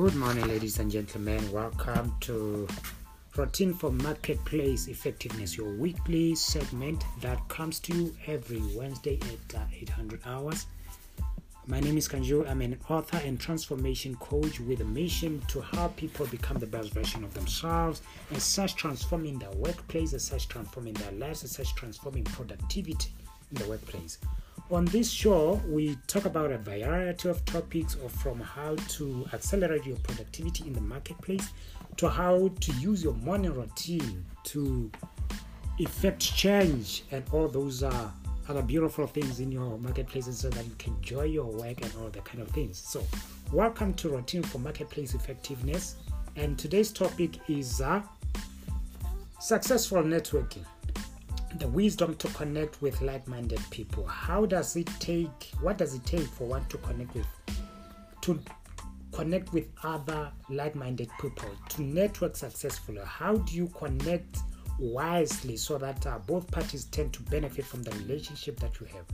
Good morning, ladies and gentlemen. Welcome to Routine for Marketplace Effectiveness, your weekly segment that comes to you every Wednesday at 800 hours. My name is Kanjo. I'm an author and transformation coach with a mission to help people become the best version of themselves, and such transforming their workplace, and such transforming their lives, and such transforming productivity in the workplace. On this show, we talk about a variety of topics, from how to accelerate your productivity in the marketplace to how to use your morning routine to effect change and all those other beautiful things in your marketplace, and so that you can enjoy your work and all that kind of things. So, welcome to Routine for Marketplace Effectiveness, and today's topic is successful networking. The wisdom to connect with like-minded people. What does it take for one to connect with other like-minded people, to network successfully? How do you connect wisely so that both parties tend to benefit from the relationship that you have?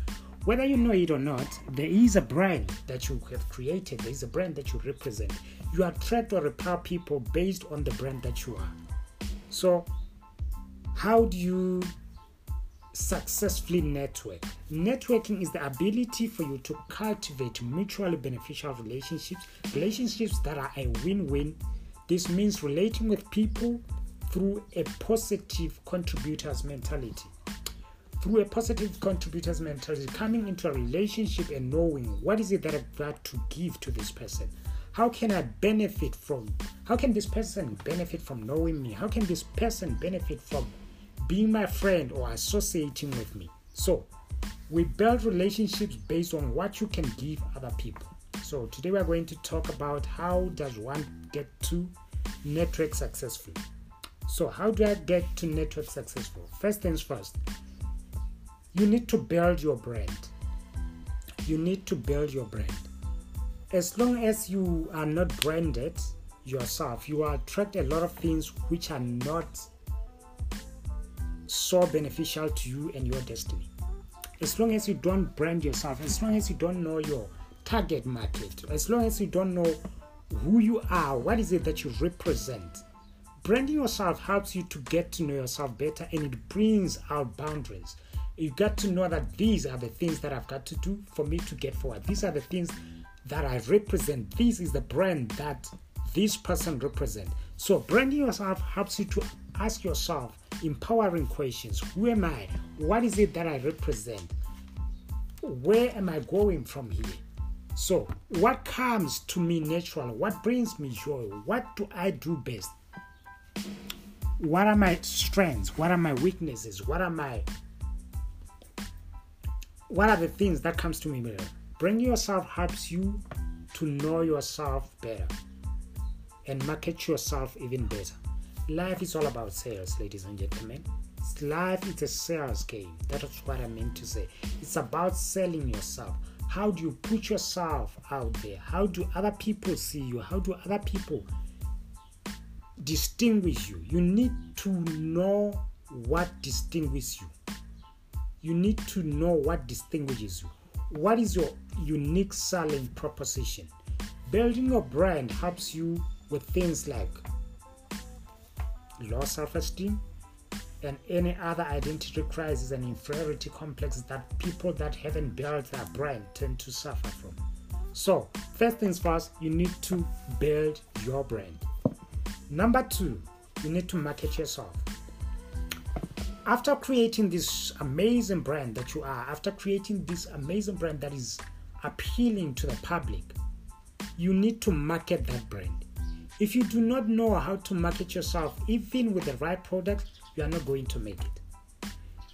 Whether you know it or not, there is a brand that you have created. There is a brand that you represent. You attract or repel people based on the brand that you are. So, how do you successfully network? Networking is the ability for you to cultivate mutually beneficial relationships that are a win-win. This means relating with people through a positive contributor's mentality. Coming into a relationship and knowing what is it that I've got to give to this person. How can this person benefit from knowing me? How can this person benefit from being my friend or associating with me? So, we build relationships based on what you can give other people. So, today we are going to talk about how does one get to network successfully. So, how do I get to network successful? First things first, you need to build your brand. As long as you are not branded yourself, you attract a lot of things which are not so beneficial to you and your destiny. As long as you don't brand yourself, as long as you don't know your target market, as long as you don't know who you are, what is it that you represent. Branding yourself helps you to get to know yourself better, and it brings out boundaries. You got to know that these are the things that I've got to do for me to get forward. These are the things that I represent. This is the brand that this person represents. So branding yourself helps you to ask yourself empowering questions. Who am I? What is it that I represent? Where am I going from here? So what comes to me naturally? What brings me joy? What do I do best? What are my strengths? What are my weaknesses? What are the things that comes to me better? Branding yourself helps you to know yourself better and market yourself even better. Life is all about sales, ladies and gentlemen. Life is a sales game. That is what I meant to say. It's about selling yourself. How do you put yourself out there? How do other people see you? How do other people distinguish you? You need to know what distinguishes you. What is your unique selling proposition? Building your brand helps you with things like low self-esteem and any other identity crisis and inferiority complex that people that haven't built their brand tend to suffer from. So, first things first, you need to build your brand. Number two, you need to market yourself. After creating this amazing brand that you are, after creating this amazing brand that is appealing to the public, you need to market that brand. If you do not know how to market yourself, even with the right product, you are not going to make it.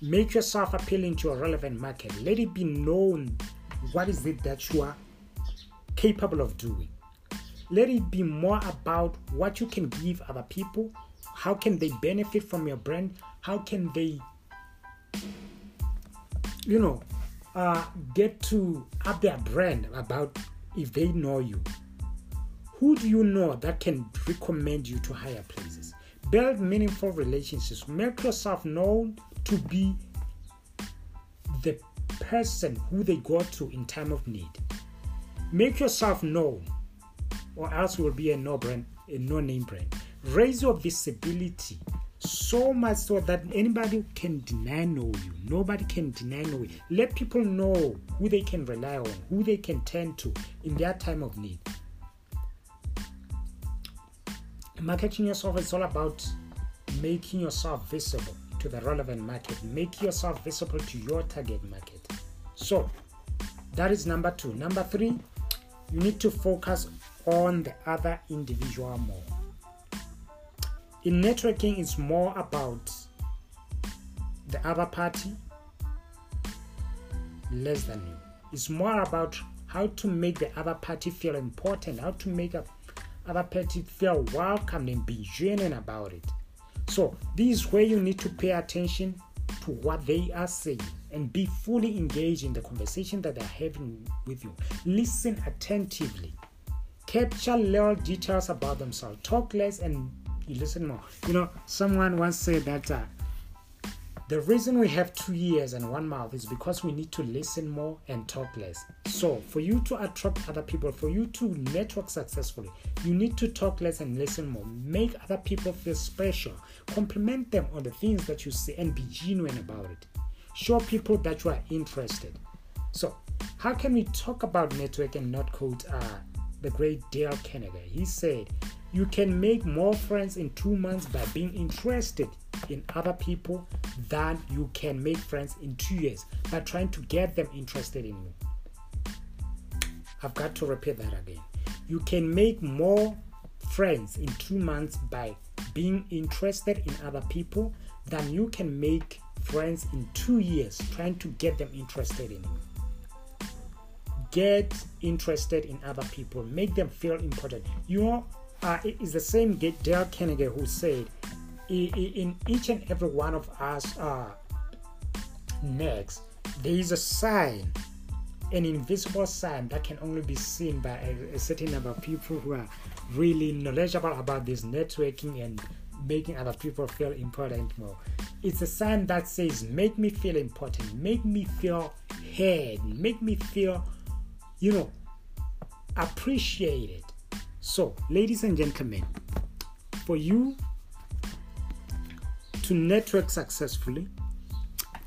Make yourself appealing to a relevant market. Let it be known what is it that you are capable of doing. Let it be more about what you can give other people. How can they benefit from your brand? How can they, get to up their brand about if they know you? Who do you know that can recommend you to higher places? Build meaningful relationships. Make yourself known to be the person who they go to in time of need. Make yourself known or else you will be a no-brand, a no-name brand. Raise your visibility so much so that anybody can deny know you. Nobody can deny know you. Let people know who they can rely on, who they can turn to in their time of need. Marketing yourself is all about making yourself visible to the relevant market. Make yourself visible to your target market. So that is number two. Number three, you need to focus on the other individual more. In networking, it's more about the other party, less than you. It's more about how to make the other party feel important, how to make the other party feel welcome and be genuine about it. So this is where you need to pay attention to what they are saying and be fully engaged in the conversation that they're having with you. Listen attentively. Capture little details about themselves. Talk less and you listen more. You know, someone once said that the reason we have 2 ears and 1 mouth is because we need to listen more and talk less. So for you to attract other people, for you to network successfully, you need to talk less and listen more. Make other people feel special. Compliment them on the things that you say and be genuine about it. Show people that you are interested. So how can we talk about network and not quote the great Dale Carnegie? He said, "You can make more friends in 2 months by being interested in other people than you can make friends in 2 years by trying to get them interested in you." I've got to repeat that again. You can make more friends in 2 months by being interested in other people than you can make friends in 2 years trying to get them interested in you. Get interested in other people. Make them feel important. You know, it's the same Dale Carnegie who said, in each and every one of us next, there is a sign, an invisible sign that can only be seen by a certain number of people who are really knowledgeable about this networking and making other people feel important more. It's a sign that says, make me feel important, make me feel heard, make me feel, you know, appreciated. So, ladies and gentlemen, for you to network successfully,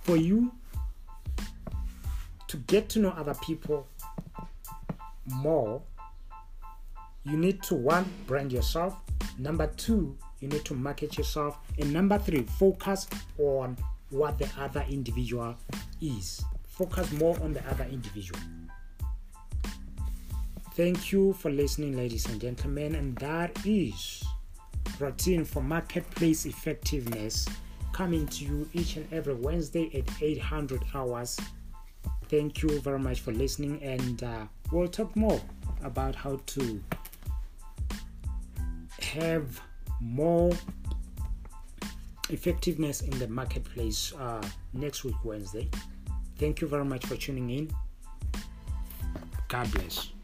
for you to get to know other people more, you need to, 1, brand yourself. 2, you need to market yourself. And 3, focus on what the other individual is. Focus more on the other individual. Thank you for listening, ladies and gentlemen. And that is Routine for Marketplace Effectiveness, coming to you each and every Wednesday at 800 hours. Thank you very much for listening, and we'll talk more about how to have more effectiveness in the marketplace next week, Wednesday. Thank you very much for tuning in. God bless.